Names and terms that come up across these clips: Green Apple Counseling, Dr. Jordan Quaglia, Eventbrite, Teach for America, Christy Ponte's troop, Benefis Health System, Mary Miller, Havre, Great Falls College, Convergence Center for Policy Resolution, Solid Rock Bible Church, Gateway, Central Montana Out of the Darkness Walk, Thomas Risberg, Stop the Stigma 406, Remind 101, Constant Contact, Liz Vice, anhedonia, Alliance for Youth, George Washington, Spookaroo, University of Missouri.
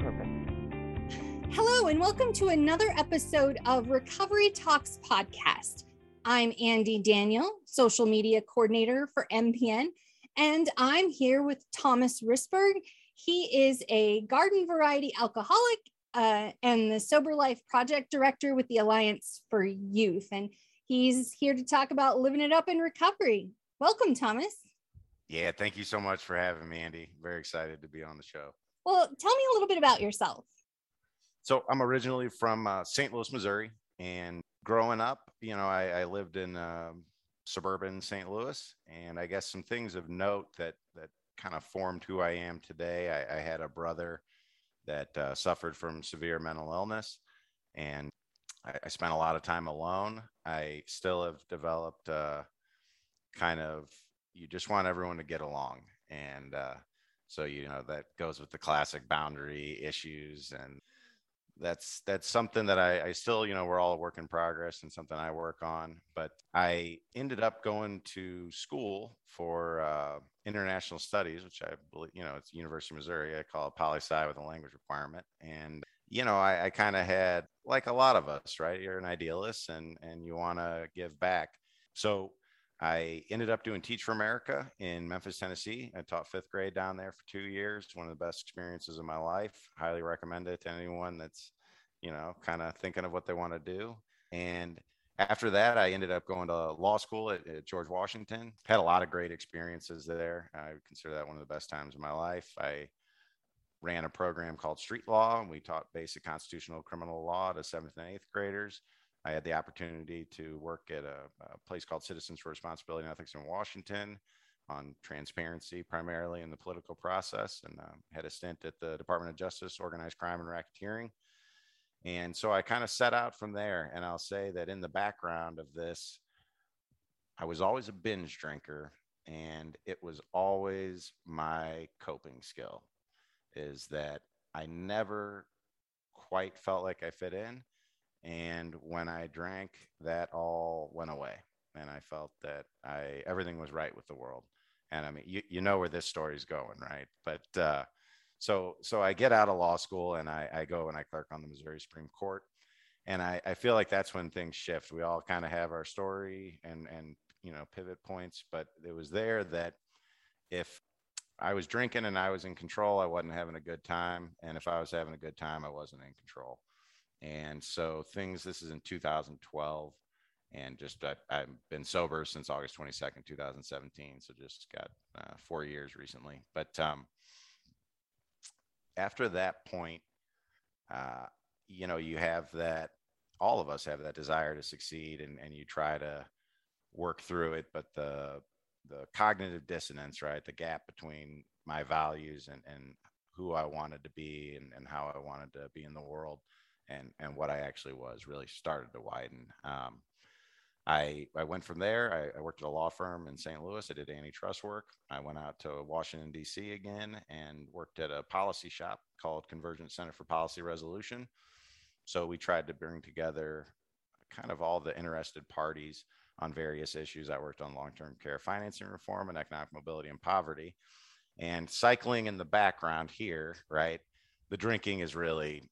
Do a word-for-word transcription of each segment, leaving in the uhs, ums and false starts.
purpose. Hello, and welcome to another episode of Recovery Talks Podcast. I'm Andy Daniel, social media coordinator for M P N, and I'm here with Thomas Risberg. He is a garden variety alcoholic uh, and the Sober Life Project Director with the Alliance for Youth, and he's here to talk about living it up in recovery. Welcome, Thomas. Yeah, thank you so much for having me, Andy. Very excited to be on the show. Well, tell me a little bit about yourself. So I'm originally from uh, Saint Louis, Missouri, and growing up, you know, I, I lived in uh, suburban Saint Louis, and I guess some things of note that that kind of formed who I am today. I, I had a brother that uh, suffered from severe mental illness, and I, I spent a lot of time alone. I still have developed uh, kind of, you just want everyone to get along, and uh, so, you know, that goes with the classic boundary issues, and That's that's something that I, I still, you know, we're all a work in progress and something I work on. But I ended up going to school for uh, international studies, which I believe, you know, it's University of Missouri. I call it poli-sci with a language requirement. And, you know, I, I kind of had, like a lot of us, right? You're an idealist and, and you want to give back. So I ended up doing Teach for America in Memphis, Tennessee. I taught fifth grade down there for two years. One of the best experiences of my life. Highly recommend it to anyone that's, you know, kind of thinking of what they want to do. And after that, I ended up going to law school at, at George Washington. Had a lot of great experiences there. I consider that one of the best times of my life. I ran a program called Street Law, and we taught basic constitutional criminal law to seventh and eighth graders. I had the opportunity to work at a, a place called Citizens for Responsibility and Ethics in Washington on transparency, primarily in the political process, and uh, had a stint at the Department of Justice, organized crime and racketeering. And so I kind of set out from there. And I'll say that in the background of this, I was always a binge drinker, and it was always my coping skill, is that I never quite felt like I fit in. And when I drank, that all went away, and I felt that I everything was right with the world. And I mean, you, you know where this story's going, right? But uh, so so I get out of law school, and I, I go and I clerk on the Missouri Supreme Court, and I, I feel like that's when things shift. We all kind of have our story and and you know pivot points, but it was there that if I was drinking and I was in control, I wasn't having a good time, and if I was having a good time, I wasn't in control. And so things, this is in two thousand twelve, and just I, I've been sober since August twenty-second, two thousand seventeen. So just got uh, four years recently. But um, after that point, uh, you know, you have that, all of us have that desire to succeed, and, and you try to work through it. But the the cognitive dissonance, right, the gap between my values and, and who I wanted to be and, and how I wanted to be in the world. And, and what I actually was really started to widen. Um, I, I went from there. I, I worked at a law firm in Saint Louis. I did antitrust work. I went out to Washington, D C again, and worked at a policy shop called Convergence Center for Policy Resolution. So we tried to bring together kind of all the interested parties on various issues. I worked on long-term care financing reform and economic mobility and poverty. And cycling in the background here, right, the drinking is really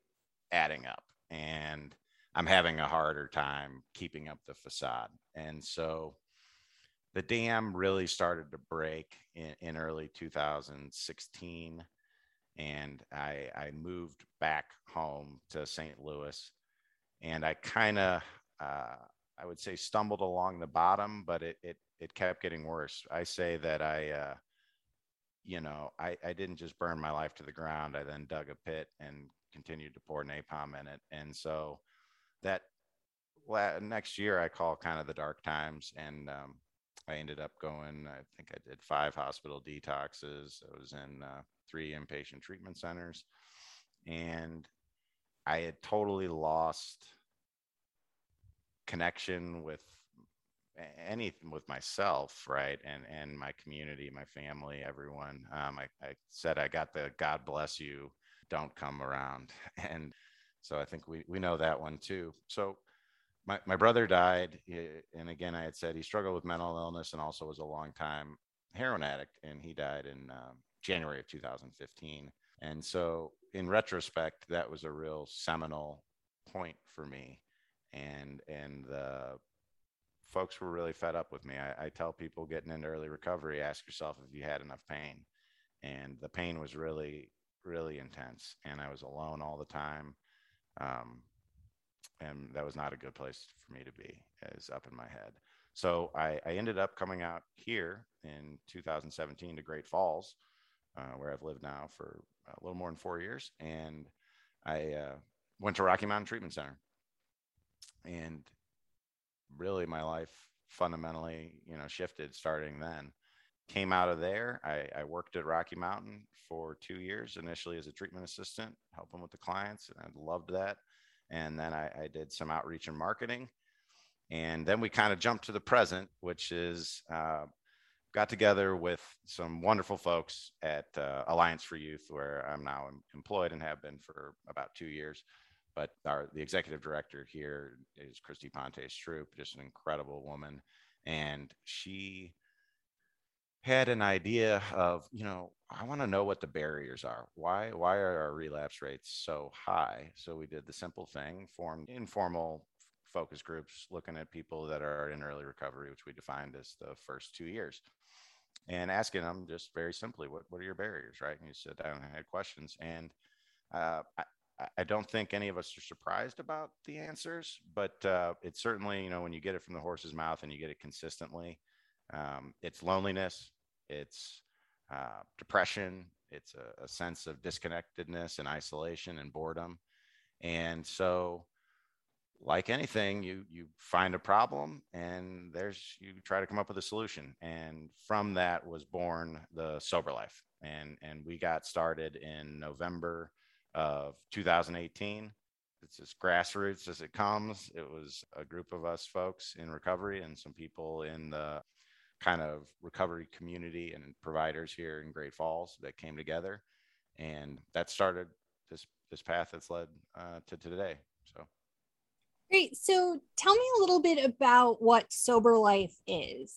adding up, and I'm having a harder time keeping up the facade. And so the dam really started to break in, in early two thousand sixteen. And I, I moved back home to Saint Louis, and I kind of, uh, I would say stumbled along the bottom, but it, it, it kept getting worse. I say that I, uh, you know, I, I didn't just burn my life to the ground. I then dug a pit and continued to pour napalm in it. And so that la- next year I call kind of the dark times. And um, I ended up going, I think I did five hospital detoxes. I was in uh, three inpatient treatment centers, and I had totally lost connection with anything, with myself, right, and and my community, my family, everyone. Um, I, I said I got the God bless you, don't come around, and so I think we we know that one too. So my my brother died, and again I had said he struggled with mental illness and also was a long time heroin addict, and he died in um, January of two thousand fifteen. And so in retrospect, that was a real seminal point for me, and and the folks were really fed up with me. I, I tell people getting into early recovery, ask yourself if you had enough pain. And the pain was really, really intense. And I was alone all the time. Um, and that was not a good place for me to be, as up in my head. So I, I ended up coming out here in two thousand seventeen to Great Falls, uh, where I've lived now for a little more than four years. And I uh, went to Rocky Mountain Treatment Center. And really my life fundamentally, you know, shifted starting then. Came out of there, I, I worked at Rocky Mountain for two years, initially as a treatment assistant, helping with the clients, and I loved that. And then I, I did some outreach and marketing. And then we kind of jumped to the present, which is uh, got together with some wonderful folks at uh, Alliance for Youth, where I'm now employed and have been for about two years. But our, the executive director here is Christy Ponte's troop, just an incredible woman. And she had an idea of, you know, I want to know what the barriers are. Why, why are our relapse rates so high? So we did the simple thing, formed informal focus groups, looking at people that are in early recovery, which we defined as the first two years. And asking them just very simply, what, what are your barriers, right? And you sit down and had questions. And uh, I, I don't think any of us are surprised about the answers, but uh, it's certainly, you know, when you get it from the horse's mouth and you get it consistently, um, it's loneliness, it's uh, depression, it's a, a sense of disconnectedness and isolation and boredom. And so like anything, you, you find a problem and there's, you try to come up with a solution. And from that was born the Sober Life. And, and we got started in November of two thousand eighteen. It's as grassroots as it comes. It was a group of us folks in recovery and some people in the kind of recovery community and providers here in Great Falls that came together, and that started this this path that's led uh, to today. So great. So tell me a little bit about what Sober Life is.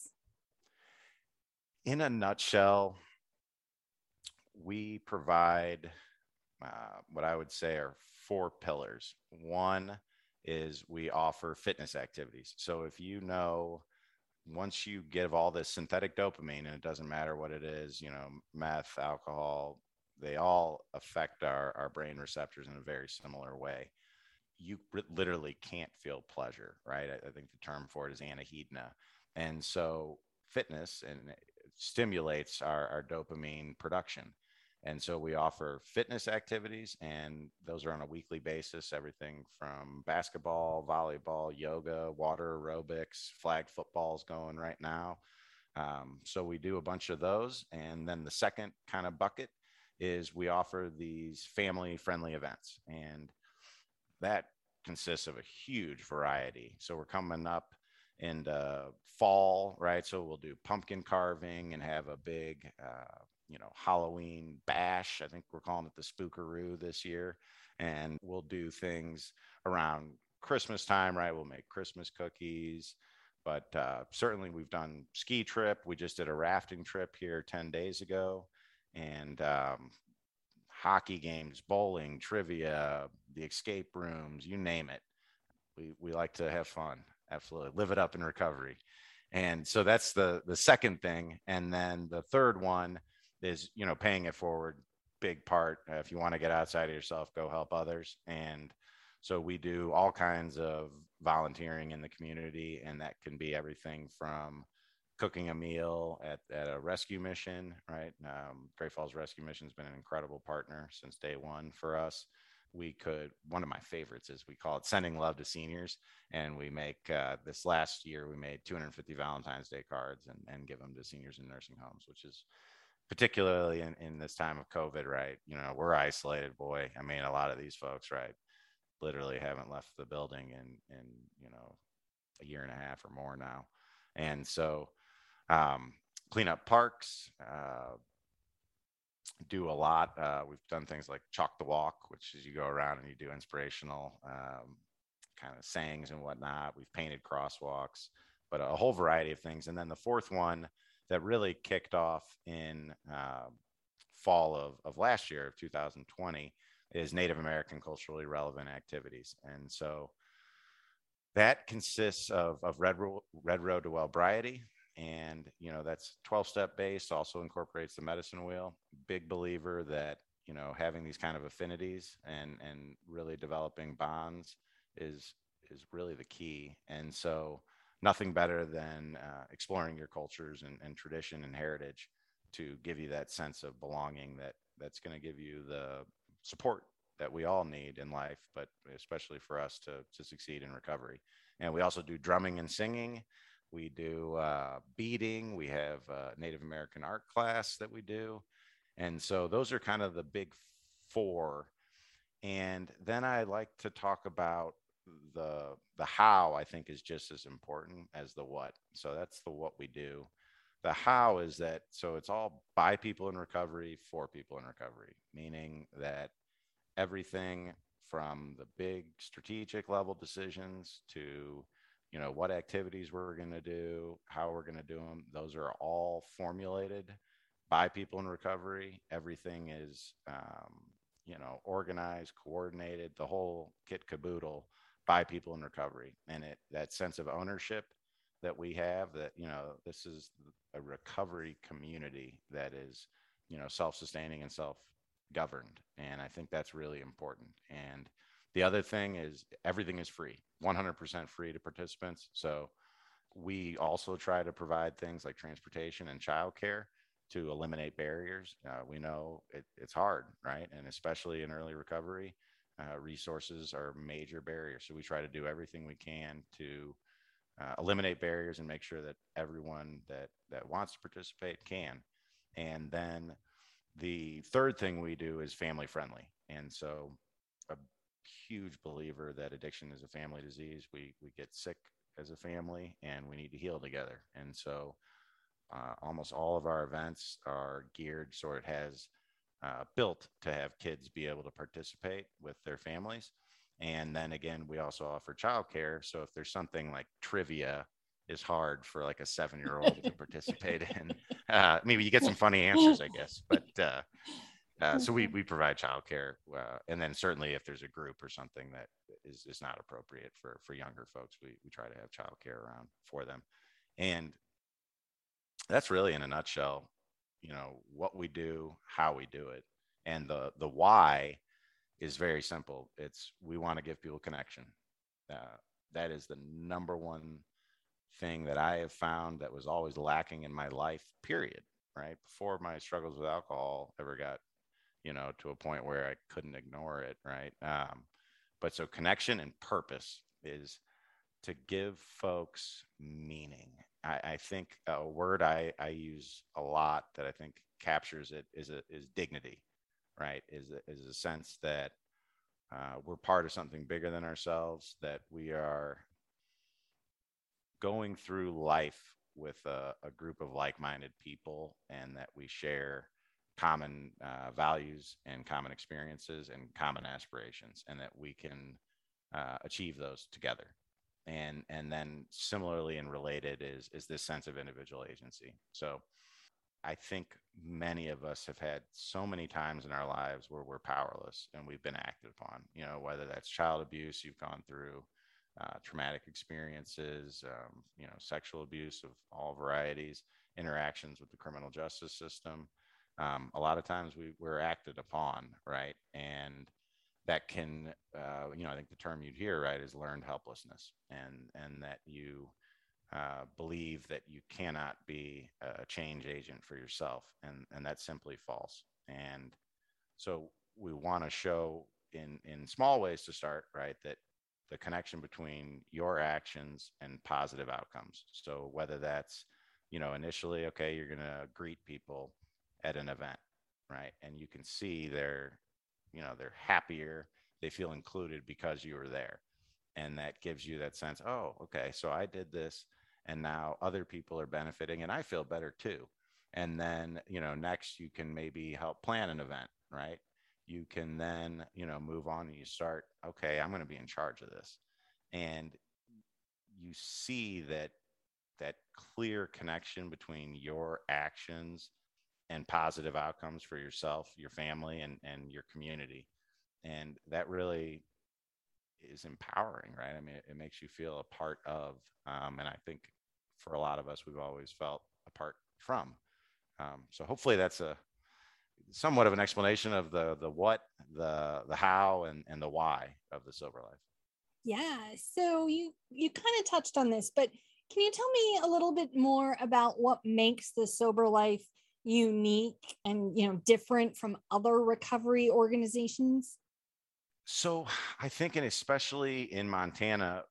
In a nutshell, we provide Uh, what I would say are four pillars. One is we offer fitness activities. So if you know, once you give all this synthetic dopamine, and it doesn't matter what it is, you know, meth, alcohol, they all affect our, our brain receptors in a very similar way. You literally can't feel pleasure, right? I, I think the term for it is anhedonia. And so fitness and stimulates our, our dopamine production. And so we offer fitness activities, and those are on a weekly basis, everything from basketball, volleyball, yoga, water aerobics, flag football is going right now. Um, so we do a bunch of those. And then the second kind of bucket is we offer these family-friendly events, and that consists of a huge variety. So we're coming up in the fall, right? So we'll do pumpkin carving and have a big uh, you know, Halloween bash. I think we're calling it the Spookaroo this year. And we'll do things around Christmas time, right? We'll make Christmas cookies, but uh, certainly we've done ski trip. We just did a rafting trip here ten days ago, and um, hockey games, bowling, trivia, the escape rooms, you name it. We, we like to have fun. Absolutely. Live it up in recovery. And so that's the, the second thing. And then the third one is, you know, paying it forward, big part. Uh, if you want to get outside of yourself, go help others. And so we do all kinds of volunteering in the community. And that can be everything from cooking a meal at, at a rescue mission, right? Um, Great Falls Rescue Mission has been an incredible partner since day one for us. We could, one of my favorites is we call it Sending Love to Seniors. And we make, uh, this last year, we made two hundred fifty Valentine's Day cards and, and give them to seniors in nursing homes, which is particularly in, in this time of COVID, right? You know, we're isolated, boy. I mean, a lot of these folks, right, literally haven't left the building in, in, you know, a year and a half or more now. And so um, clean up parks, uh, do a lot. Uh, we've done things like Chalk the Walk, which is you go around and you do inspirational um, kind of sayings and whatnot. We've painted crosswalks, but a whole variety of things. And then the fourth one that really kicked off in uh, fall of, of last year, of two thousand twenty, is Native American culturally relevant activities. And so that consists of, of Red, Ro- Red Road to Wellbriety. And, you know, that's twelve-step based, also incorporates the medicine wheel. Big believer that, you know, having these kind of affinities and, and really developing bonds is, is really the key. And so nothing better than uh, exploring your cultures and, and tradition and heritage to give you that sense of belonging that that's going to give you the support that we all need in life, but especially for us to, to succeed in recovery. And we also do drumming and singing. We do uh, beading. We have a Native American art class that we do. And so those are kind of the big four. And then I like to talk about the the how, I think, is just as important as the what. So that's the what we do. The how is that, so it's all by people in recovery, for people in recovery, meaning that everything from the big strategic level decisions to, you know, what activities we're going to do, how we're going to do them, those are all formulated by people in recovery. Everything is, um, you know, organized, coordinated, the whole kit caboodle by people in recovery. And it, that sense of ownership that we have, that, you know, this is a recovery community that is, you know, self-sustaining and self-governed. And I think that's really important. And the other thing is everything is free, one hundred percent free to participants. So we also try to provide things like transportation and childcare to eliminate barriers. Uh, we know it, it's hard, right? And especially in early recovery, uh, resources are major barriers. So we try to do everything we can to Uh, eliminate barriers and make sure that everyone that, that wants to participate can. And then the third thing we do is family friendly. And so a huge believer that addiction is a family disease. We, we get sick as a family and we need to heal together. And so uh, almost all of our events are geared, sort of has uh, built to have kids be able to participate with their families. And then again, we also offer childcare. So if there's something like trivia is hard for like a seven-year-old to participate in, uh, maybe you get some funny answers, I guess. But uh, uh, so we we provide childcare, uh, and then certainly if there's a group or something that is is not appropriate for for younger folks, we we try to have childcare around for them. And that's really in a nutshell, you know, what we do, how we do it, and the the why is very simple. It's, we want to give people connection. Uh, that is the number one thing that I have found that was always lacking in my life, period, right? Before my struggles with alcohol ever got, you know, to a point where I couldn't ignore it, right? Um, but so connection and purpose is to give folks meaning. I, I think a word I, I use a lot that I think captures it is, a, is dignity. Right, is a, is a sense that uh, we're part of something bigger than ourselves, that we are going through life with a, a group of like-minded people, and that we share common uh, values and common experiences and common aspirations, and that we can uh, achieve those together. And and then similarly and related is is this sense of individual agency. So I think many of us have had so many times in our lives where we're powerless and we've been acted upon, you know, whether that's child abuse, you've gone through uh, traumatic experiences, um, you know, sexual abuse of all varieties, interactions with the criminal justice system. Um, a lot of times we, we're acted upon, right? And that can, uh, you know, I think the term you'd hear, right, is learned helplessness, and, and that you Uh, believe that you cannot be a change agent for yourself. And, and that's simply false. And so we want to show in, in small ways to start, right, that the connection between your actions and positive outcomes. So whether that's, you know, initially, okay, you're going to greet people at an event, right? And you can see they're, you know, they're happier, they feel included because you were there. And that gives you that sense, oh, okay, so I did this and now other people are benefiting and I feel better too. And then, you know, next you can maybe help plan an event, right? You can then, you know, move on and you start, okay, I'm going to be in charge of this. And you see that that clear connection between your actions and positive outcomes for yourself, your family, and, and your community. And that really is empowering, right? I mean, it, it makes you feel a part of, um, and I think for a lot of us, we've always felt apart from. Um, so hopefully that's a somewhat of an explanation of the the what, the the how, and, and the why of the Silver Life. Yeah, so you, you kind of touched on this, but can you tell me a little bit more about what makes the Sober Life unique and, you know, different from other recovery organizations? So I think, and especially in Montana,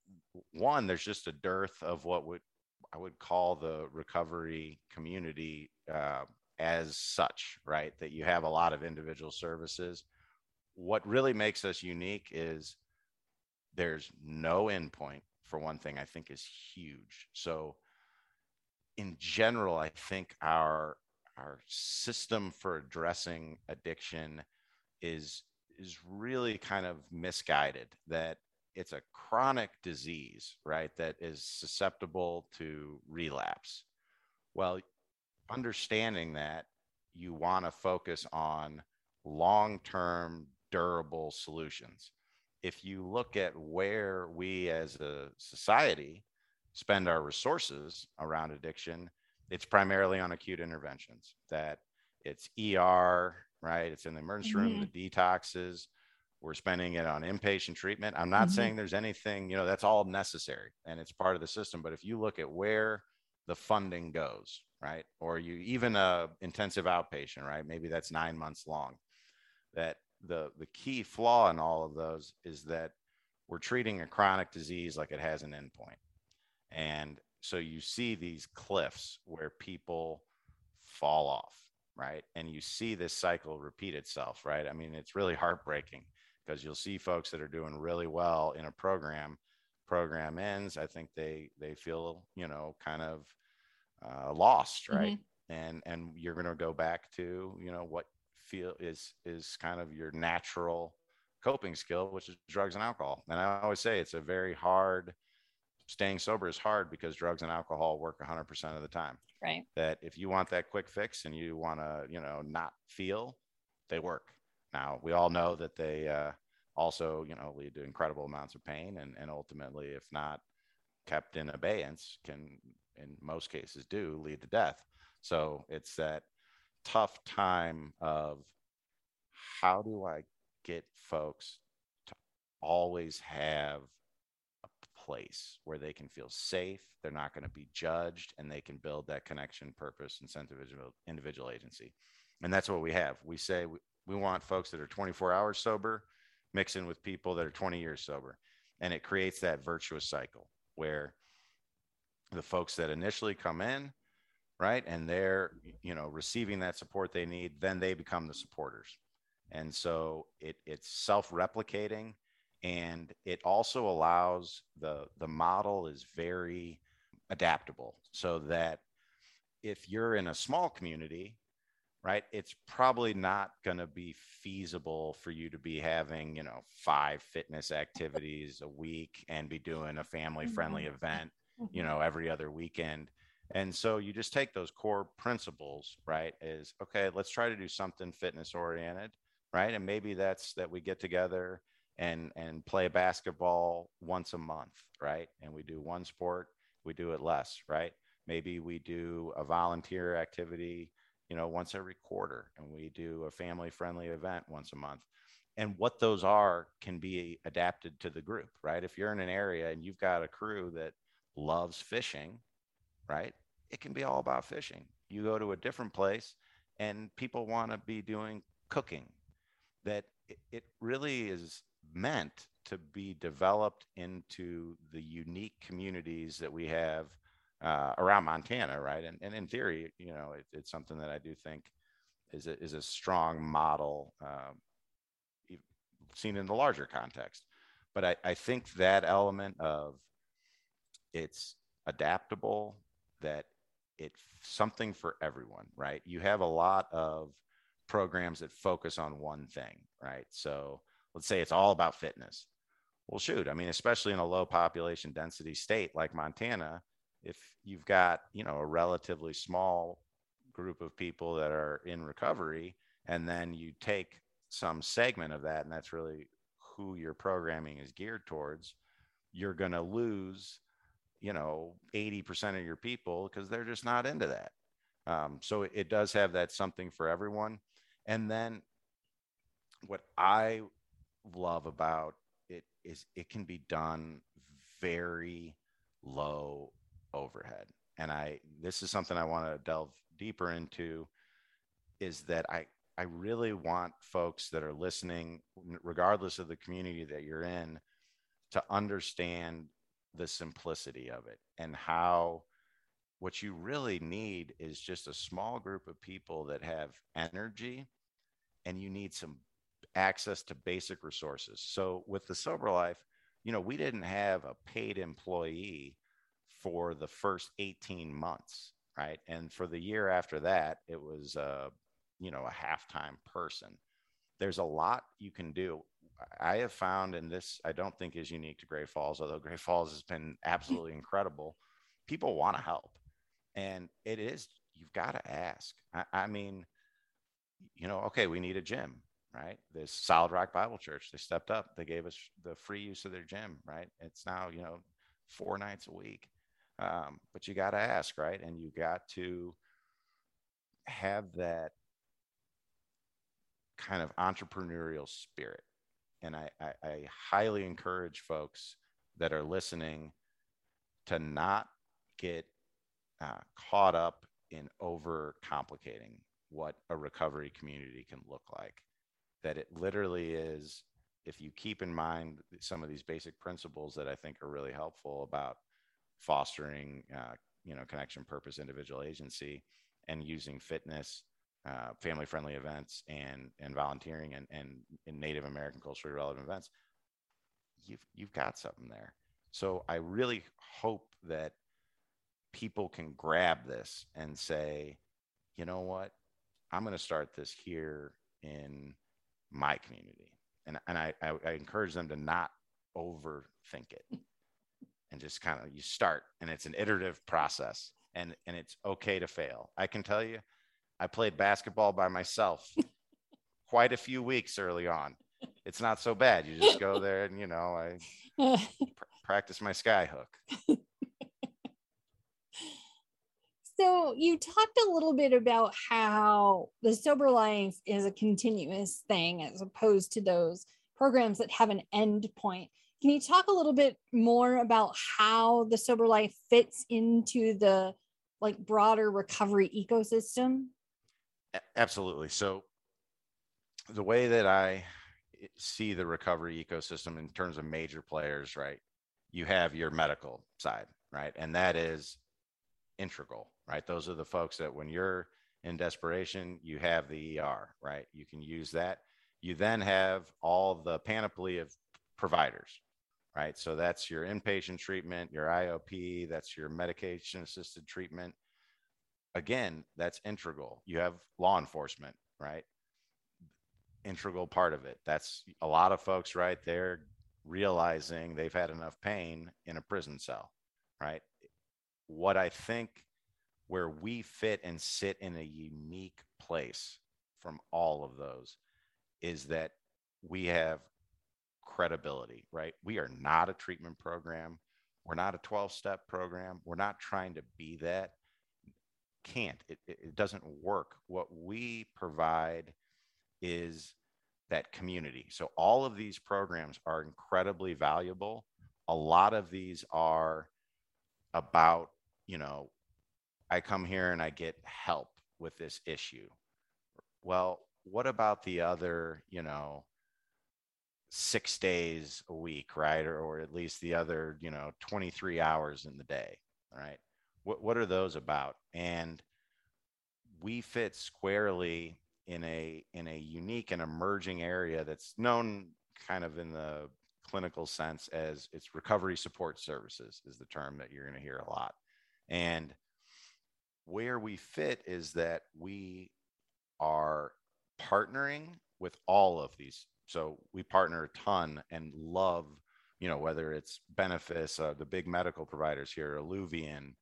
one, there's just a dearth of what would I would call the recovery community uh, as such, right? That you have a lot of individual services. What really makes us unique is there's no endpoint, for one thing, I think is huge. So in general, I think our our system for addressing addiction is is really kind of misguided, that it's a chronic disease, right, that is susceptible to relapse. Well, understanding that, you want to focus on long-term, durable solutions. If you look at where we as a society spend our resources around addiction, it's primarily on acute interventions, that it's E R, right? It's in the emergency mm-hmm. room, the detoxes. We're spending it on inpatient treatment. I'm not mm-hmm. saying there's anything, you know, that's all necessary and it's part of the system. But if you look at where the funding goes, right? Or you even a intensive outpatient, right? Maybe that's nine months long. That the the key flaw in all of those is that we're treating a chronic disease like it has an endpoint. And so you see these cliffs where people fall off, right? And you see this cycle repeat itself, right? I mean, it's really heartbreaking because you'll see folks that are doing really well in a program, program ends, I think they they feel, you know, kind of uh, lost, right? Mm-hmm. And and you're going to go back to, you know, what feel is is kind of your natural coping skill, which is drugs and alcohol. And I always say it's a very hard staying sober is hard because drugs and alcohol work one hundred percent of the time. Right. That if you want that quick fix and you want to, you know, not feel, they work. Now, we all know that they uh, also, you know, lead to incredible amounts of pain. And, and ultimately, if not kept in abeyance, can, in most cases, do lead to death. So it's that tough time of how do I get folks to always have place where they can feel safe, they're not going to be judged, and they can build that connection, purpose, and sense of individual agency. And that's what we have. We say we, we want folks that are twenty-four hours sober, mix in with people that are twenty years sober. And it creates that virtuous cycle where the folks that initially come in, right, and they're, you know, receiving that support they need, then they become the supporters. And so it, it's self-replicating. And it also allows the the model is very adaptable, so that if you're in a small community, right, it's probably not going to be feasible for you to be having, you know, five fitness activities a week and be doing a family friendly mm-hmm. event, you know, every other weekend. And so you just take those core principles, right, is, okay, let's try to do something fitness oriented, right? And maybe that's that we get together and and play basketball once a month, right? And we do one sport, we do it less, right? Maybe we do a volunteer activity, you know, once every quarter, and we do a family-friendly event once a month. And what those are can be adapted to the group, right? If you're in an area and you've got a crew that loves fishing, right? It can be all about fishing. You go to a different place and people want to be doing cooking. That it, it really is meant to be developed into the unique communities that we have uh, around Montana, right? And, and in theory, you know, it, it's something that I do think is a, is a strong model um, seen in the larger context. But I, I think that element of it's adaptable, that it's something for everyone, right? You have a lot of programs that focus on one thing, right? So let's say it's all about fitness. Well, shoot, I mean, especially in a low population density state like Montana, if you've got, you know, a relatively small group of people that are in recovery, and then you take some segment of that, and that's really who your programming is geared towards, you're going to lose, you know, eighty percent of your people because they're just not into that. Um, so it, it does have that something for everyone. And then what I love about it is it can be done very low overhead. And I, this is something I want to delve deeper into, is that I, I really want folks that are listening, regardless of the community that you're in, to understand the simplicity of it and how what you really need is just a small group of people that have energy, and you need some access to basic resources. So with the Sober Life, you know, we didn't have a paid employee for the first eighteen months, right? And for the year after that, it was, uh, you know, a half-time person. There's a lot you can do. I have found, and this I don't think is unique to Great Falls, although Great Falls has been absolutely incredible, people want to help. And it is, you've got to ask. I, I mean, you know, okay, we need a gym, right? This Solid Rock Bible Church, they stepped up. They gave us the free use of their gym, right? It's now, you know, four nights a week. Um, but you got to ask, right? And you got to have that kind of entrepreneurial spirit. And I, I, I highly encourage folks that are listening to not get uh, caught up in overcomplicating what a recovery community can look like. That it literally is, if you keep in mind some of these basic principles that I think are really helpful about fostering, uh, you know, connection, purpose, individual agency, and using fitness, uh, family-friendly events, and and volunteering, and and in Native American culturally relevant events, you've you've got something there. So I really hope that people can grab this and say, you know what, I'm going to start this here in my community, and and I, I, I encourage them to not overthink it. And just kind of, you start, and it's an iterative process, and, and it's okay to fail. I can tell you, I played basketball by myself quite a few weeks early on. It's not so bad. You just go there and, you know, I pr- practice my sky hook. So you talked a little bit about how the Sober Life is a continuous thing as opposed to those programs that have an end point. Can you talk a little bit more about how the Sober Life fits into the like broader recovery ecosystem? Absolutely. So the way that I see the recovery ecosystem in terms of major players, right? You have your medical side, right? And that is integral, right? Those are the folks that when you're in desperation, you have the E R, right? You can use that. You then have all the panoply of providers, right? So that's your inpatient treatment, your I O P, that's your medication-assisted treatment. Again, that's integral. You have law enforcement, right? Integral part of it. That's a lot of folks, right? They're realizing they've had enough pain in a prison cell, right? What I think where we fit and sit in a unique place from all of those is that we have credibility, right? We are not a treatment program. We're not a twelve-step program. We're not trying to be that. Can't. It, it doesn't work. What we provide is that community. So all of these programs are incredibly valuable. A lot of these are about, you know, I come here and I get help with this issue. Well, what about the other, you know, six days a week, right? Or, or at least the other, you know, twenty-three hours in the day, right? What, what are those about? And we fit squarely in a, in a unique and emerging area that's known kind of in the clinical sense as it's recovery support services is the term that you're going to hear a lot. And where we fit is that we are partnering with all of these. So we partner a ton and love, you know, whether it's Benefis, uh, the big medical providers here, Alluvian,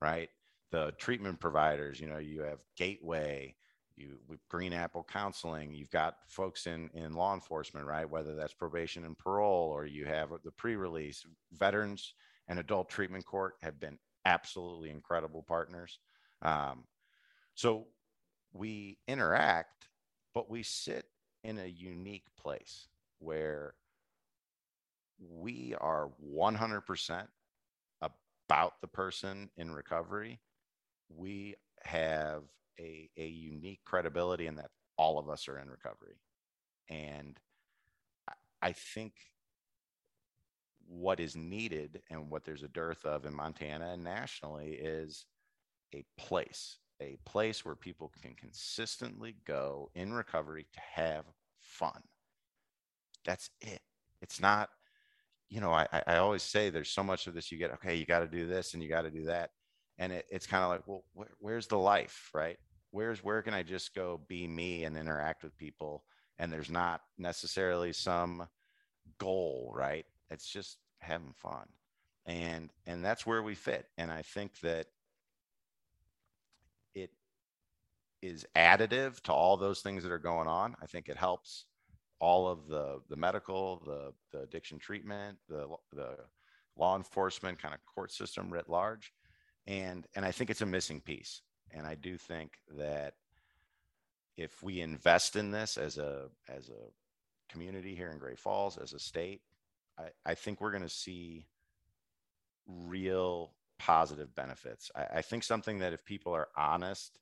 right? The treatment providers, you know, you have Gateway, you with Green Apple Counseling, you've got folks in, in law enforcement, right? Whether that's probation and parole, or you have the pre-release, Veterans and Adult Treatment Court have been absolutely incredible partners. Um, so we interact, but we sit in a unique place where we are one hundred percent about the person in recovery. We have a, a unique credibility in that all of us are in recovery. And I think what is needed and what there's a dearth of in Montana and nationally is a place, a place where people can consistently go in recovery to have fun. That's it. It's not, you know, I, I always say there's so much of this, you get, okay, you got to do this and you got to do that. And it, it's kind of like, well, wh- where's the life, right? Where's, where can I just go be me and interact with people? And there's not necessarily some goal, right? It's just having fun. And, and that's where we fit. And I think that it is additive to all those things that are going on. I think it helps all of the, the medical, the, the addiction treatment, the, the law enforcement kind of court system writ large. And, and I think it's a missing piece. And I do think that if we invest in this as a, as a community here in Great Falls, as a state, I, I think we're going to see real positive benefits. I, I think something that if people are honest,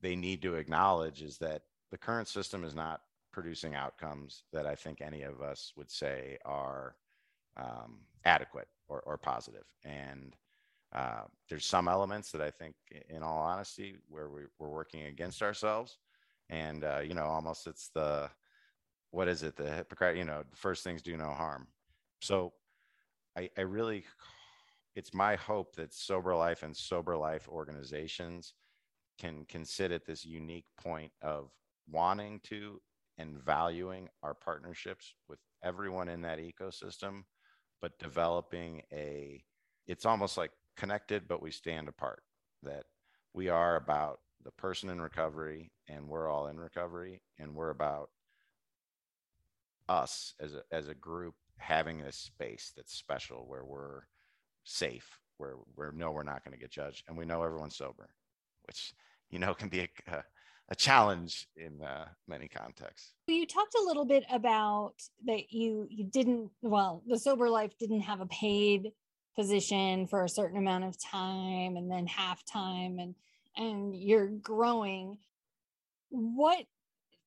they need to acknowledge is that the current system is not producing outcomes that I think any of us would say are um, adequate or, or positive. And uh, there's some elements that I think, in all honesty, where we, we're working against ourselves. And, uh, you know, almost it's the, what is it? The hypocrite, you know, the first things do no harm. So I, I really, it's my hope that Sober Life and Sober Life organizations can, can sit at this unique point of wanting to and valuing our partnerships with everyone in that ecosystem, but developing a, it's almost like connected, but we stand apart, that we are about the person in recovery and we're all in recovery and we're about us as a, as a group having this space that's special where we're safe, where we know we're not going to get judged and we know everyone's sober, which, you know, can be a, a a challenge in uh, many contexts. You talked a little bit about that you you didn't, well, the Sober Life didn't have a paid position for a certain amount of time and then half time, and and you're growing. What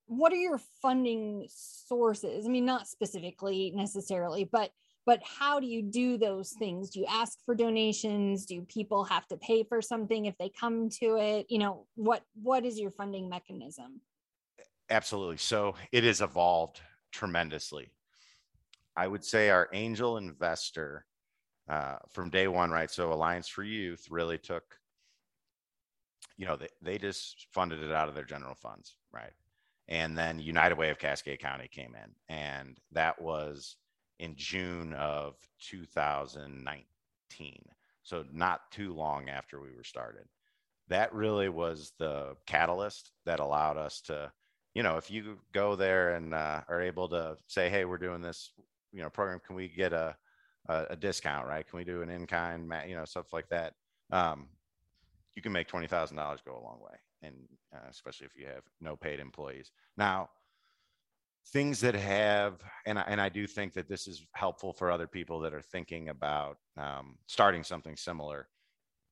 what are your funding sources? I mean, not specifically necessarily, but but how do you do those things? Do you ask for donations? Do people have to pay for something if they come to it? You know, what, what is your funding mechanism? Absolutely. So it has evolved tremendously. I would say our angel investor uh, from day one, right? So Alliance for Youth really took, you know, they, they just funded it out of their general funds, right? And then United Way of Cascade County came in, and that was in June of two thousand nineteen. So not too long after we were started. That really was the catalyst that allowed us to, you know, if you go there and uh, are able to say, hey, we're doing this, you know, program, can we get a, a, a discount, right? Can we do an in-kind, you know, stuff like that? Um, you can make twenty thousand dollars go a long way. And uh, especially if you have no paid employees. Now, things that have, and I, and I do think that this is helpful for other people that are thinking about um, starting something similar,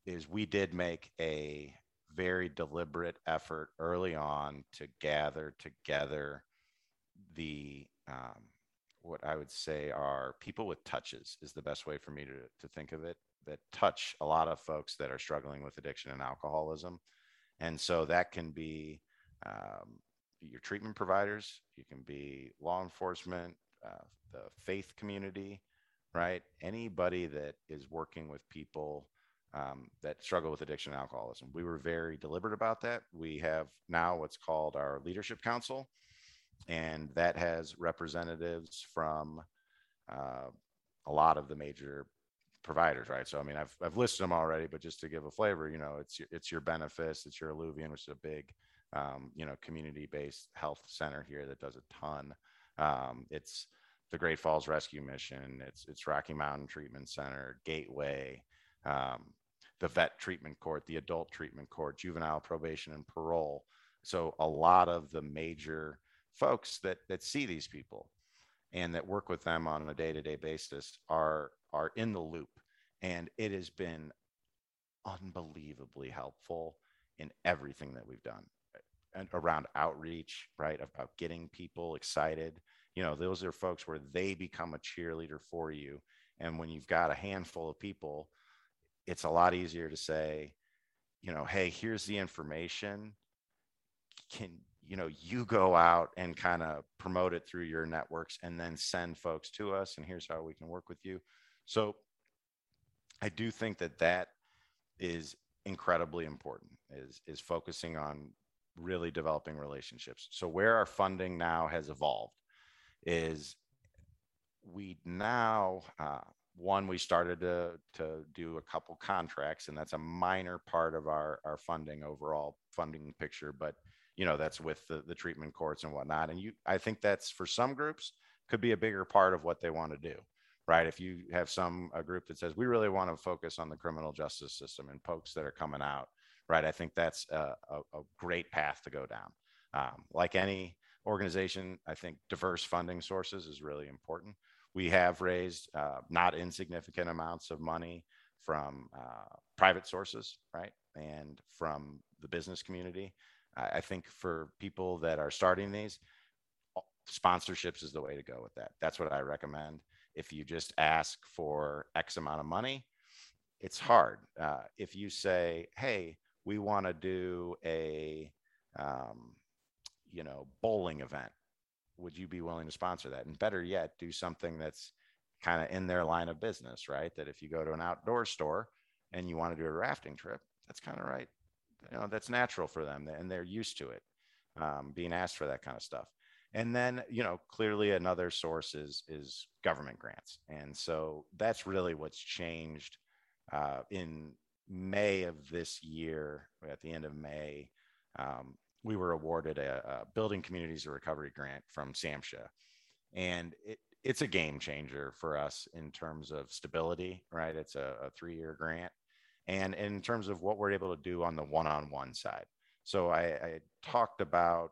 is we did make a very deliberate effort early on to gather together the, um, what I would say are people with touches is the best way for me to, to think of it, that touch a lot of folks that are struggling with addiction and alcoholism. And so that can be, um, your treatment providers, you can be law enforcement, uh, the faith community, right? Anybody that is working with people um, that struggle with addiction and alcoholism. We were very deliberate about that. We have now what's called our Leadership Council, and that has representatives from uh, a lot of the major providers, right? So, I mean, I've, I've listed them already, but just to give a flavor, you know, it's, it's your Benefis, it's your Alluvian, which is a big, um, you know, community-based health center here that does a ton. Um, it's the Great Falls Rescue Mission. It's, it's Rocky Mountain Treatment Center, Gateway, um, the Vet Treatment Court, the Adult Treatment Court, Juvenile Probation and Parole. So a lot of the major folks that, that see these people and that work with them on a day-to-day basis are, are in the loop. And it has been unbelievably helpful in everything that we've done and around outreach, right? About getting people excited. You know, those are folks where they become a cheerleader for you. And when you've got a handful of people, it's a lot easier to say, you know, hey, here's the information. Can you know, you go out and kind of promote it through your networks and then send folks to us, and here's how we can work with you. So I do think that that is incredibly important, is, is focusing on really developing relationships. So where our funding now has evolved is we now, uh, one, we started to, to do a couple contracts, and that's a minor part of our, our funding, overall funding picture, but you know, that's with the, the treatment courts and whatnot. And you, I think that's for some groups could be a bigger part of what they want to do, right? If you have some, a group that says, we really want to focus on the criminal justice system and folks that are coming out, right? I think that's a, a, a great path to go down. Um, like any organization, I think diverse funding sources is really important. We have raised uh, not insignificant amounts of money from uh, private sources, right? And from the business community. I think for people that are starting these, sponsorships is the way to go with that. That's what I recommend. If you just ask for X amount of money, it's hard. Uh, if you say, hey, we want to do a, um, you know, bowling event, would you be willing to sponsor that? And better yet, do something that's kind of in their line of business, right? That if you go to an outdoor store and you want to do a rafting trip, that's kind of right. You know, that's natural for them, and they're used to it, um, being asked for that kind of stuff. And then, you know, clearly another source is, is government grants. And so that's really what's changed. Uh, in May of this year, at the end of May, um, we were awarded a, a Building Communities of Recovery grant from SAMHSA. And it, it's a game changer for us in terms of stability, right? It's a, a three-year grant. And in terms of what we're able to do on the one-on-one side. So I, I talked about,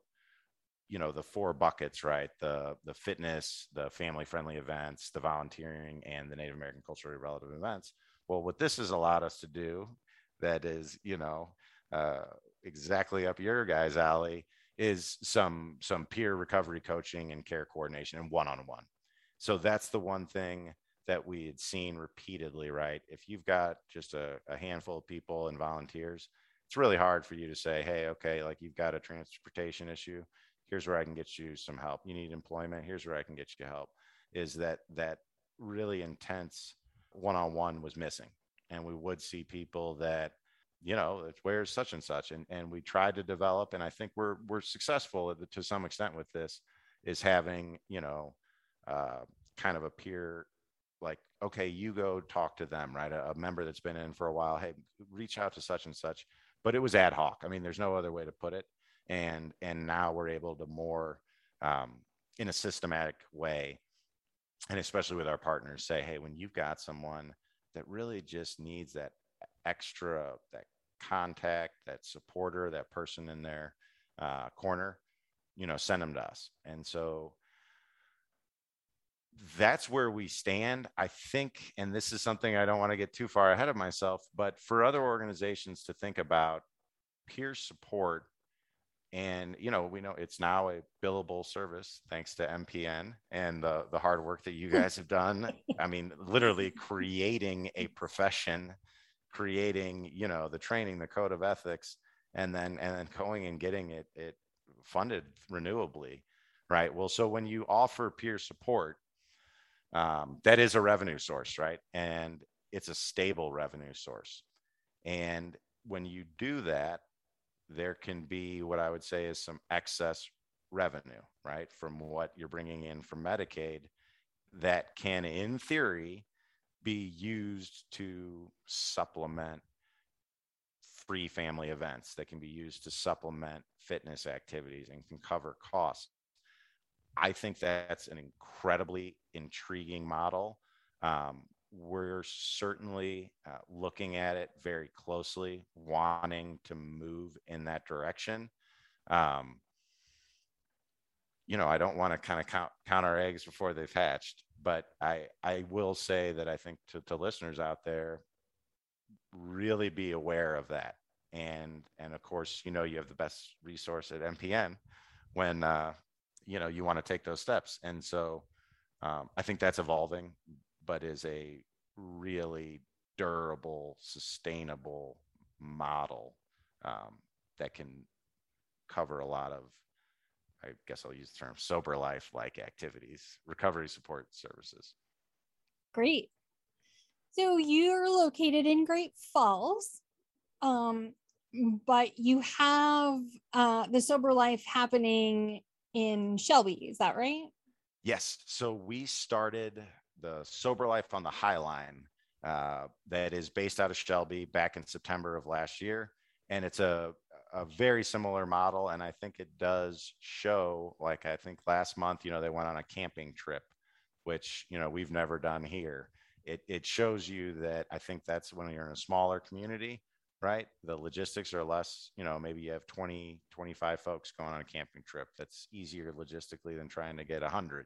you know, the four buckets, right? The, the fitness, the family-friendly events, the volunteering, and the Native American culturally relevant events. Well, what this has allowed us to do that is, you know, uh, exactly up your guys' alley is some, some peer recovery coaching and care coordination and one-on-one. So that's the one thing that we had seen repeatedly, right? If you've got just a, a handful of people and volunteers, it's really hard for you to say, hey, okay, like you've got a transportation issue, here's where I can get you some help. You need employment, here's where I can get you help. Is that that really intense one-on-one was missing. And we would see people that, you know, where's such and such? And, and we tried to develop, and I think we're, we're successful to some extent with this, is having, you know, uh, kind of a peer, like, okay, you go talk to them, right? A, a member that's been in for a while, hey, reach out to such and such, but it was ad hoc. I mean, there's no other way to put it. And, and now we're able to more, um, in a systematic way, and especially with our partners, say, hey, when you've got someone that really just needs that extra, that contact, that supporter, that person in their uh, corner, you know, send them to us. And so that's where we stand, I think. And this is something I don't want to get too far ahead of myself, but for other organizations to think about peer support. And, you know, we know it's now a billable service, thanks to M P N and the, the hard work that you guys have done. I mean, literally creating a profession, creating, you know, the training, the code of ethics, and then, and then going and getting it, it funded renewably, right? Well, so when you offer peer support, um, that is a revenue source, right? And it's a stable revenue source. And when you do that, there can be what I would say is some excess revenue, right, from what you're bringing in from Medicaid that can, in theory, be used to supplement free family events, that can be used to supplement fitness activities and can cover costs. I think that's an incredibly intriguing model. Um, we're certainly uh, looking at it very closely, wanting to move in that direction. Um, you know, I don't want to kind of count, count our eggs before they've hatched, but I, I will say that I think to, to listeners out there, really be aware of that. And, and of course, you know, you have the best resource at M P N when, uh, you know, you want to take those steps. And so um, I think that's evolving, but is a really durable, sustainable model um, that can cover a lot of, I guess I'll use the term sober life like activities, recovery support services. Great. So you're located in Great Falls, um, but you have uh, the sober life happening in Shelby, is that right? Yes. So we started the Sober Life on the High Line uh, that is based out of Shelby back in September of last year. And it's a, a very similar model. And I think it does show, like I think last month, you know, they went on a camping trip, which, you know, we've never done here. It, it shows you that I think that's when you're in a smaller community, right? The logistics are less, you know, maybe you have twenty, twenty-five folks going on a camping trip. That's easier logistically than trying to get one hundred,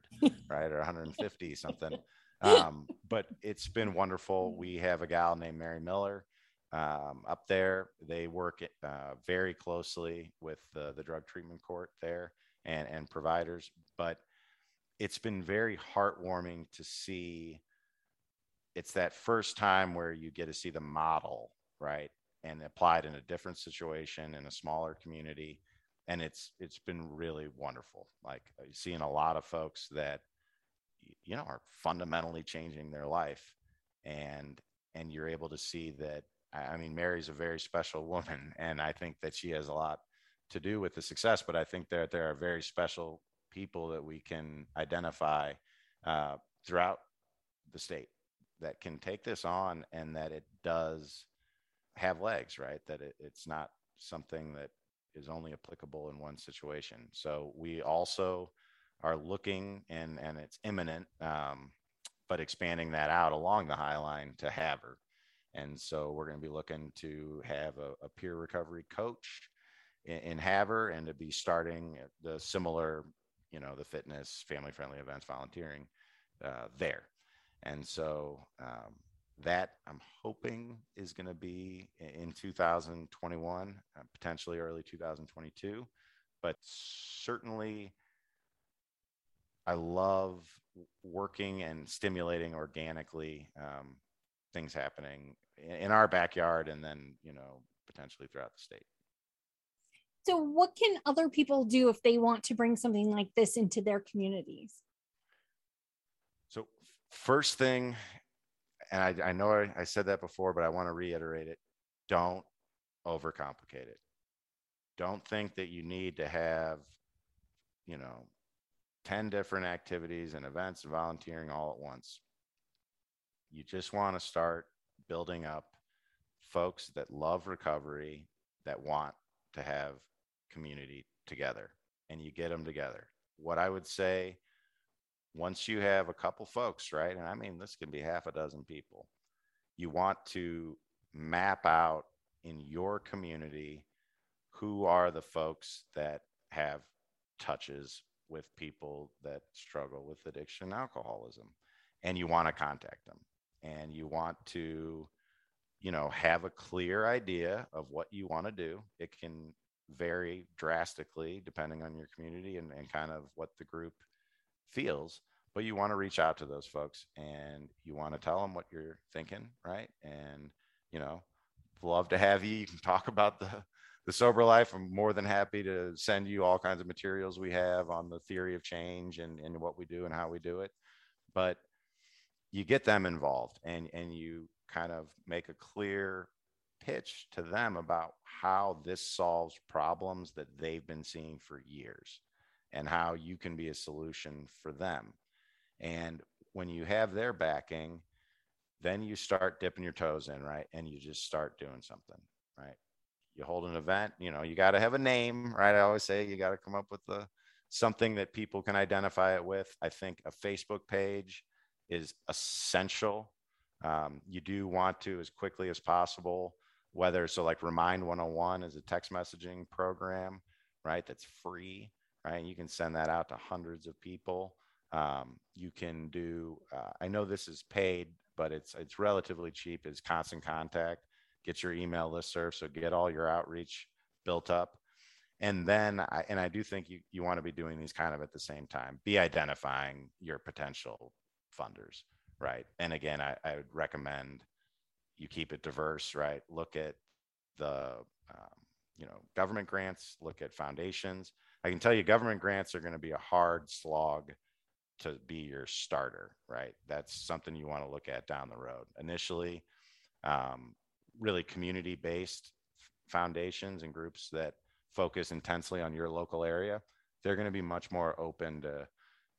right? Or one hundred fifty something. Um, but it's been wonderful. We have a gal named Mary Miller um, up there. They work uh, very closely with the, the drug treatment court there and, and providers. But it's been very heartwarming to see. It's that first time where you get to see the model, right? And applied in a different situation in a smaller community. And it's, it's been really wonderful. Like seeing a lot of folks that, you know, are fundamentally changing their life, and, and you're able to see that. I mean, Mary's a very special woman, and I think that she has a lot to do with the success, but I think that there are very special people that we can identify uh, throughout the state that can take this on, and that it does have legs, right? That it, it's not something that is only applicable in one situation. So we also are looking, and, and it's imminent, um, but expanding that out along the High Line to Havre. And so we're going to be looking to have a, a peer recovery coach in, in Havre, and to be starting the similar, you know, the fitness, family-friendly events, volunteering uh, there. And so um, that I'm hoping is going to be in two thousand twenty-one, uh, potentially early two thousand twenty-two. But certainly I love working and stimulating organically um, things happening in, in our backyard, and then, you know, potentially throughout the state. So what can other people do if they want to bring something like this into their communities? So first thing, and I, I know I, I said that before, but I want to reiterate it. Don't overcomplicate it. Don't think that you need to have, you know, ten different activities and events and volunteering all at once. You just want to start building up folks that love recovery, that want to have community together, and you get them together. What I would say, once you have a couple folks, right? And I mean, this can be half a dozen people. You want to map out in your community, who are the folks that have touches with people that struggle with addiction and alcoholism, and you want to contact them, and you want to, you know, have a clear idea of what you want to do. It can vary drastically depending on your community and, and kind of what the group feels, but you want to reach out to those folks, and you want to tell them what you're thinking, right? And, you know, love to have you. You can talk about the, the sober life. I'm more than happy to send you all kinds of materials we have on the theory of change and, and what we do and how we do it. But you get them involved, and, and you kind of make a clear pitch to them about how this solves problems that they've been seeing for years and how you can be a solution for them. And when you have their backing, then you start dipping your toes in, right? And you just start doing something, right? You hold an event, you know, you got to have a name, right? I always say you got to come up with the, something that people can identify it with. I think a Facebook page is essential. Um, you do want to, as quickly as possible, whether, so like Remind one oh one is a text messaging program, right? That's free, right? And you can send that out to hundreds of people. Um, you can do, uh, I know this is paid, but it's, it's relatively cheap, is Constant Contact. Get your email listserv, so get all your outreach built up. And then, I, and I do think you, you want to be doing these kind of at the same time, be identifying your potential funders, right? And again, I, I would recommend you keep it diverse, right? Look at the, um, you know, government grants, look at foundations. I can tell you government grants are going to be a hard slog to be your starter, right? That's something you want to look at down the road. Initially, um, really community-based foundations and groups that focus intensely on your local area, they're going to be much more open to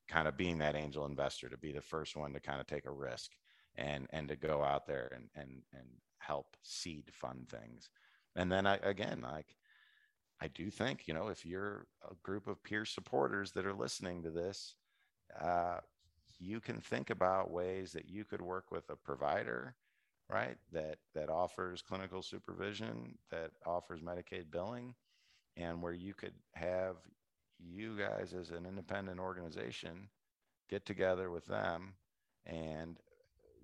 kind of being that angel investor, to be the first one to kind of take a risk and and to go out there and and and help seed fund things. And then I, again, like I do think, you know, if you're a group of peer supporters that are listening to this, uh, you can think about ways that you could work with a provider, right? That that offers clinical supervision, that offers Medicaid billing, and where you could have you guys as an independent organization get together with them and,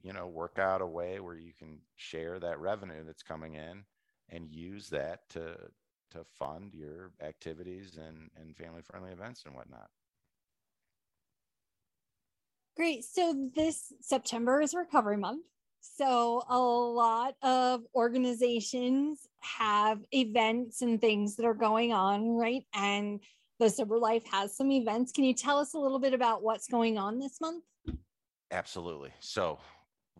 you know, work out a way where you can share that revenue that's coming in and use that to to fund your activities and, and family-friendly events and whatnot. Great. So this September is Recovery Month. So a lot of organizations have events and things that are going on, right? And the Sober Life has some events. Can you tell us a little bit about what's going on this month? Absolutely. So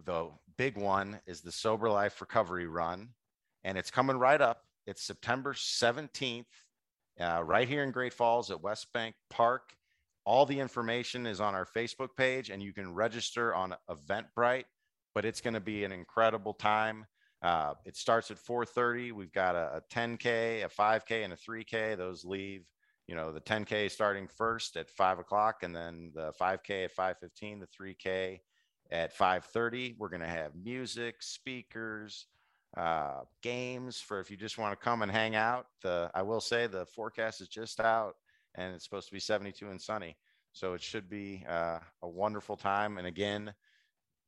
the big one is the Sober Life Recovery Run, and it's coming right up. It's September seventeenth, uh, right here in Great Falls at West Bank Park. All the information is on our Facebook page, and you can register on Eventbrite. But it's going to be an incredible time. Uh, it starts at four thirty. We've got a, a ten K, a five K, and a three K. Those leave, you know, the ten K starting first at five o'clock, and then the five K at five fifteen, the three K at five thirty. We're going to have music, speakers, uh, games for if you just want to come and hang out. The, I will say the forecast is just out, and it's supposed to be seventy-two and sunny. So it should be uh, a wonderful time. And again,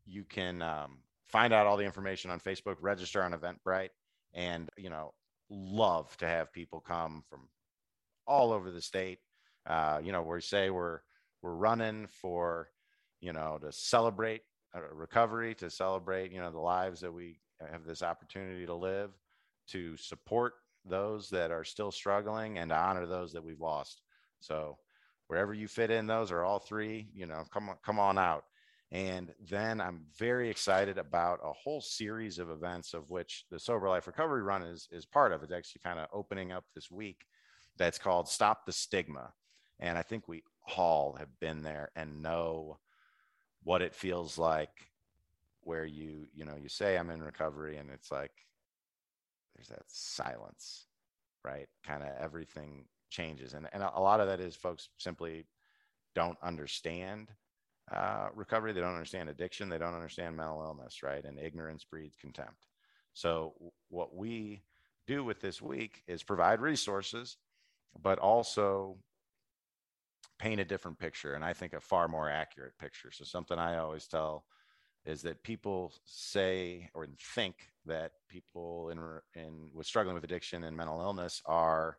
you can um, find out all the information on Facebook, register on Eventbrite, and, you know, love to have people come from all over the state. Uh, you know, we say we're, we're running for, you know, to celebrate recovery, to celebrate, you know, the lives that we have this opportunity to live, to support those that are still struggling, and to honor those that we've lost. So wherever you fit in, those are all three, you know, come on, come on out. And then I'm very excited about a whole series of events, of which the Sober Life Recovery Run is, is part of. It's actually kind of opening up this week. That's called Stop the Stigma. And I think we all have been there and know what it feels like where you, you know, you say I'm in recovery, and it's like, there's that silence, right? Kind of everything changes. And, and a lot of that is folks simply don't understand uh recovery. They don't understand addiction. They don't understand mental illness, right? And ignorance breeds contempt. So what we do with this week is provide resources, but also paint a different picture, and I think a far more accurate picture. So something I always tell is that people say or think that people in in with struggling with addiction and mental illness are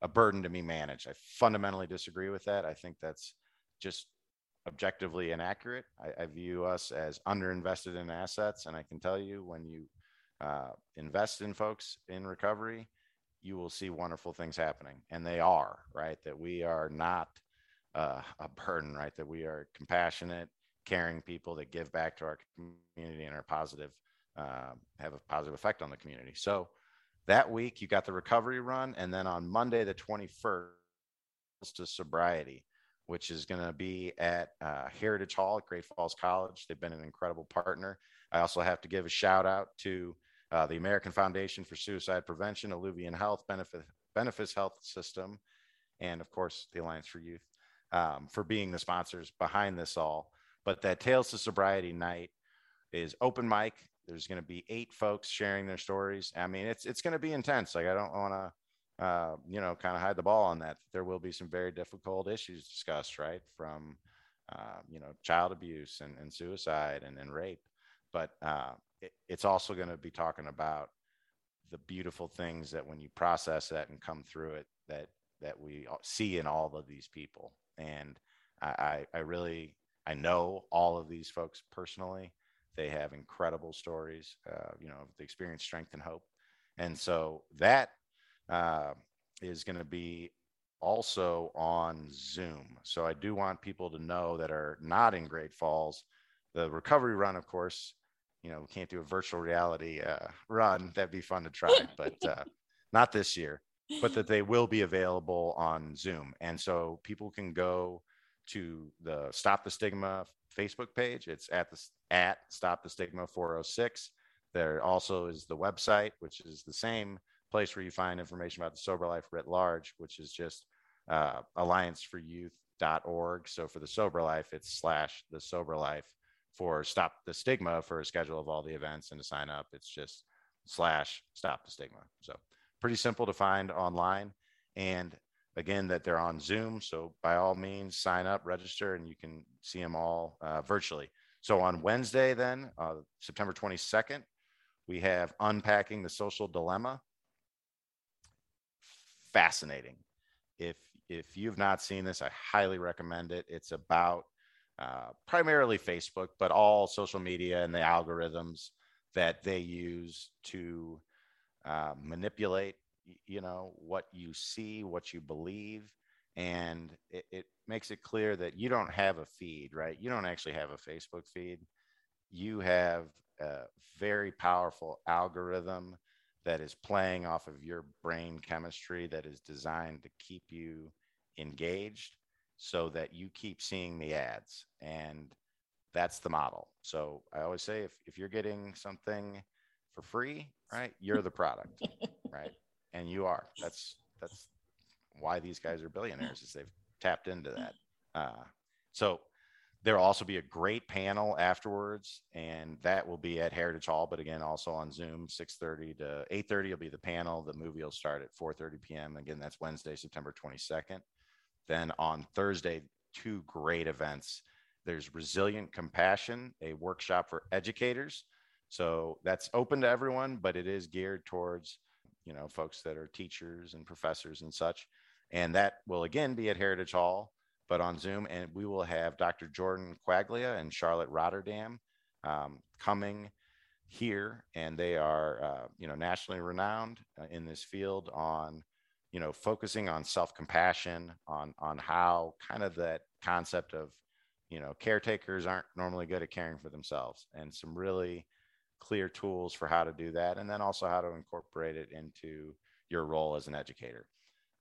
a burden to be managed. I fundamentally disagree with that. I think that's just objectively inaccurate. I, I view us as underinvested in assets. And I can tell you, when you uh, invest in folks in recovery, you will see wonderful things happening. And they are, right? That we are not uh, a burden, right? That we are compassionate, caring people that give back to our community and are positive, uh, have a positive effect on the community. So that week you got the recovery run. And then on Monday, the twenty-first to sobriety, which is going to be at uh, Heritage Hall at Great Falls College. They've been an incredible partner. I also have to give a shout out to uh, the American Foundation for Suicide Prevention, Alluvian Health, Benefis, Benefis Health System, and of course, the Alliance for Youth um, for being the sponsors behind this all. But that Tales to Sobriety night is open mic. There's going to be eight folks sharing their stories. I mean, it's it's going to be intense. Like, I don't want to, Uh, you know, kind of hide the ball on that. There will be some very difficult issues discussed, right? From, uh, you know, child abuse and, and suicide and, and rape. But uh, it, it's also going to be talking about the beautiful things that when you process that and come through it, that that we see in all of these people. And I, I really, I know all of these folks personally. They have incredible stories, uh, you know, the experience, strength, and hope. And so that uh is going to be also on Zoom. So I do want people to know that are not in Great Falls, the recovery run, of course, you know, we can't do a virtual reality uh run. That'd be fun to try, but uh not this year, but that they will be available on Zoom. And so people can go to the Stop the Stigma Facebook page. It's at the at Stop the Stigma four oh six. There also is the website, which is the same place where you find information about the sober life writ large, which is just uh, alliance for youth dot org. So for the sober life, it's slash the sober life. For Stop the Stigma, for a schedule of all the events and to sign up, it's just slash Stop the Stigma. So pretty simple to find online. And again, that they're on Zoom. So by all means, sign up, register, and you can see them all uh, virtually. So on Wednesday then, uh, September twenty-second, we have Unpacking the Social Dilemma. Fascinating. If if you've not seen this, I highly recommend it. It's about uh, primarily Facebook, but all social media and the algorithms that they use to uh, manipulate, you know, what you see, what you believe. And it, it makes it clear that you don't have a feed, right? You don't actually have a Facebook feed. You have a very powerful algorithm that is playing off of your brain chemistry that is designed to keep you engaged so that you keep seeing the ads. And that's the model. So I always say, if, if you're getting something for free, right, you're the product, right? And you are. That's that's why these guys are billionaires, is they've tapped into that. Uh, so there will also be a great panel afterwards, and that will be at Heritage Hall, but again, also on Zoom, six thirty to eight thirty will be the panel. The movie will start at four thirty p m Again, that's Wednesday, September twenty-second. Then on Thursday, two great events. There's Resilient Compassion, a workshop for educators. So that's open to everyone, but it is geared towards, you know, folks that are teachers and professors and such. And that will again be at Heritage Hall, but on Zoom, and we will have Doctor Jordan Quaglia and Charlotte Rotterdam um, coming here, and they are, uh, you know, nationally renowned uh, in this field on, you know, focusing on self-compassion, on on how kind of that concept of, you know, caretakers aren't normally good at caring for themselves, and some really clear tools for how to do that, and then also how to incorporate it into your role as an educator.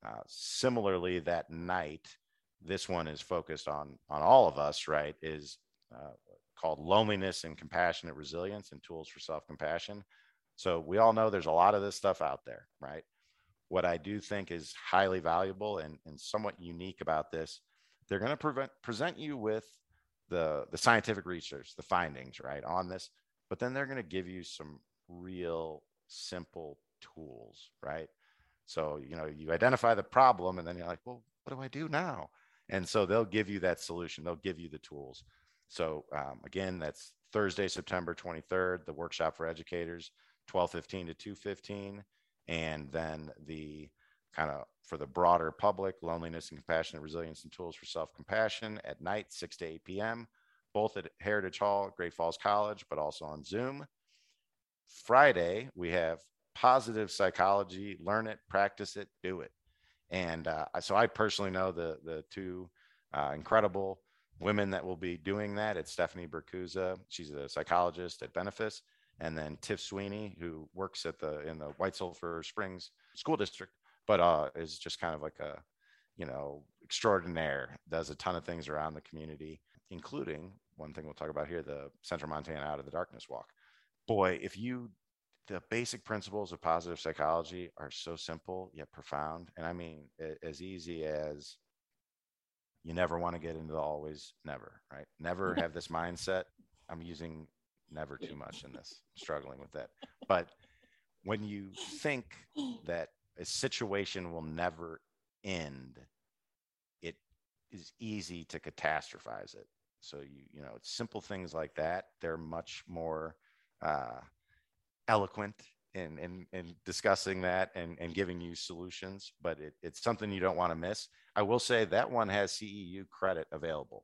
Uh, similarly, that night, this one is focused on on all of us, right, is uh, called Loneliness and Compassionate Resilience and Tools for Self-Compassion. So we all know there's a lot of this stuff out there, right? What I do think is highly valuable and, and somewhat unique about this, they're going to prevent, present you with the, the scientific research, the findings, right, on this, but then they're going to give you some real simple tools, right? So, you know, you identify the problem and then you're like, well, what do I do now? And so they'll give you that solution. They'll give you the tools. So um, again, that's Thursday, September twenty-third, the workshop for educators, twelve fifteen to two fifteen. And then the kind of for the broader public, Loneliness and Compassionate Resilience and Tools for Self-Compassion at night, six to eight p m, both at Heritage Hall, Great Falls College, but also on Zoom. Friday, we have Positive Psychology, Learn It, Practice It, Do It. And uh, so I personally know the the two uh, incredible women that will be doing that. It's Stephanie Bercuza. She's a psychologist at Benefis. And then Tiff Sweeney, who works at the in the White Sulphur Springs School District, but uh, is just kind of like a, you know, extraordinaire, does a ton of things around the community, including one thing we'll talk about here, the Central Montana Out of the Darkness Walk. Boy, if you, the basic principles of positive psychology are so simple yet profound. And I mean, as easy as you never want to get into the always never, right? Never have this mindset. I'm using never too much in this, struggling with that. But when you think that a situation will never end, it is easy to catastrophize it. So, you, you know, it's simple things like that. They're much more uh, eloquent in, in, in discussing that and, and giving you solutions, but it, it's something you don't want to miss. I will say that one has C E U credit available.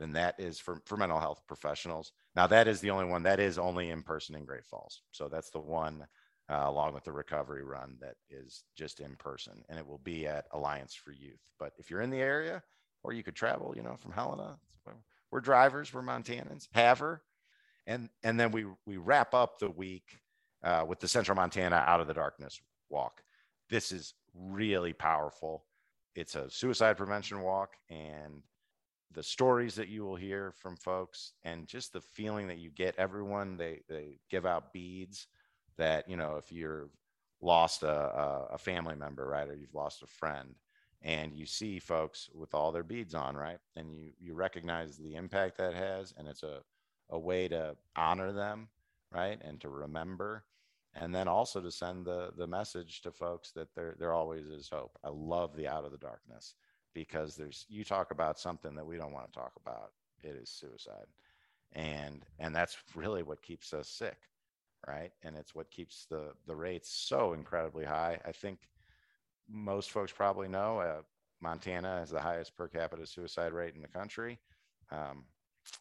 And that is for, for mental health professionals. Now that is the only one that is only in person in Great Falls. So that's the one uh, along with the recovery run that is just in person, and it will be at Alliance for Youth. But if you're in the area, or you could travel, you know, from Helena, we're drivers, we're Montanans, Havre. And, and then we, we wrap up the week uh, with the Central Montana Out of the Darkness Walk. This is really powerful. It's a suicide prevention walk, and the stories that you will hear from folks and just the feeling that you get. Everyone, they, they give out beads that, you know, if you're lost a, a family member, right, or you've lost a friend, and you see folks with all their beads on, right, and you, you recognize the impact that has, and it's a, a way to honor them, right, and to remember, and then also to send the, the message to folks that there, there always is hope. I love the Out of the Darkness, because there's, you talk about something that we don't want to talk about, it is suicide. And, and that's really what keeps us sick, right? And it's what keeps the, the rates so incredibly high. I think most folks probably know uh, Montana has the highest per capita suicide rate in the country. Um,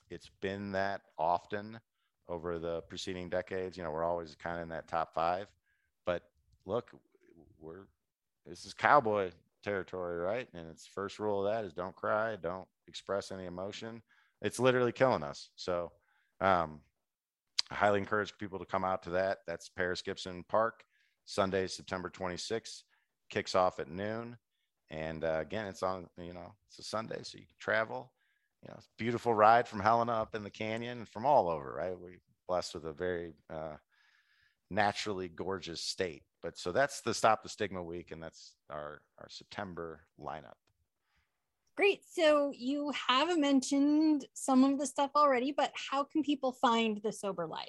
it's been that often over the preceding decades. You know, we're always kind of in that top five, but look, we're, this is cowboy territory, right? And its first rule of that is don't cry, don't express any emotion. It's literally killing us. So um, I highly encourage people to come out to that. That's Paris Gibson Park, Sunday, September twenty-sixth, kicks off at noon. And uh, again, it's on, you know, it's a Sunday, so you can travel. You know, it's a beautiful ride from Helena up in the canyon and from all over, right? We're blessed with a very uh, naturally gorgeous state. But so that's the Stop the Stigma Week, and that's our, our September lineup. Great. So you have mentioned some of the stuff already, but how can people find The Sober Life?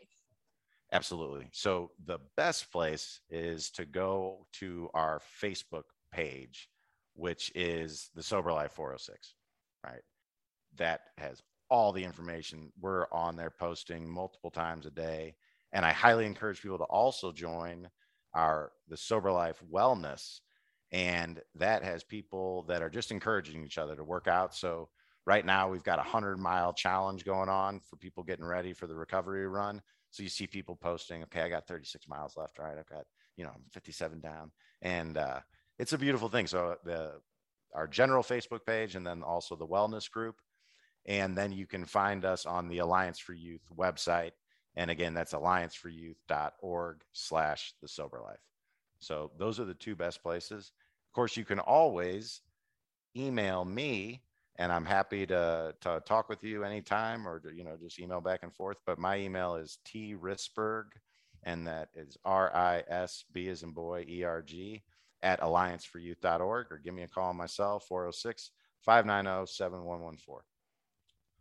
Absolutely. So the best place is to go to our Facebook page, which is The Sober Life four oh six, right? That has all the information. We're on there posting multiple times a day. And I highly encourage people to also join our the Sober Life Wellness, and that has people that are just encouraging each other to work out. So right now we've got a hundred mile challenge going on for people getting ready for the recovery run. So you see people posting, okay, I got thirty-six miles left. All right, I've got, you know, I'm fifty-seven down, and uh, it's a beautiful thing. So the our general Facebook page, and then also the wellness group, and then you can find us on the Alliance for Youth website. And again, that's allianceforyouth.org slash the sober life. So those are the two best places. Of course, you can always email me, and I'm happy to, to talk with you anytime, or, you know, just email back and forth. But my email is T Risberg, and that is R I S B as in boy, E R G at allianceforyouth.org, or give me a call on my cell, four oh six, five nine oh, seven one one four.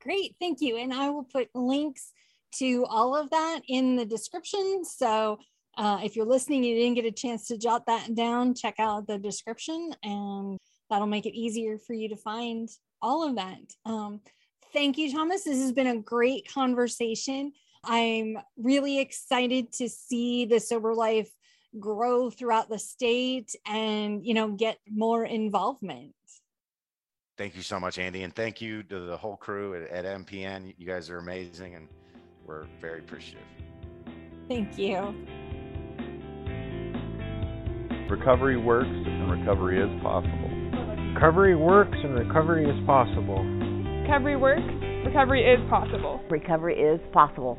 Great, thank you. And I will put links to all of that in the description. So uh, if you're listening, you didn't get a chance to jot that down, check out the description, and that'll make it easier for you to find all of that. Um, thank you, Thomas. This has been a great conversation. I'm really excited to see the Sober Life grow throughout the state and, you know, get more involvement. Thank you so much, Andy. And thank you to the whole crew at, at M P N. You guys are amazing, and we're very appreciative. Thank you. Recovery works and recovery is possible. Recovery works and recovery is possible. recovery works, recovery is possible. Recovery is possible.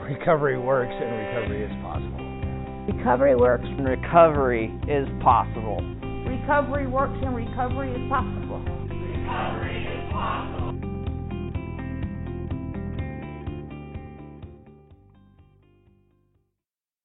Recovery works and recovery is possible. Recovery works and recovery is possible. Recovery works and recovery is possible. Recovery is possible.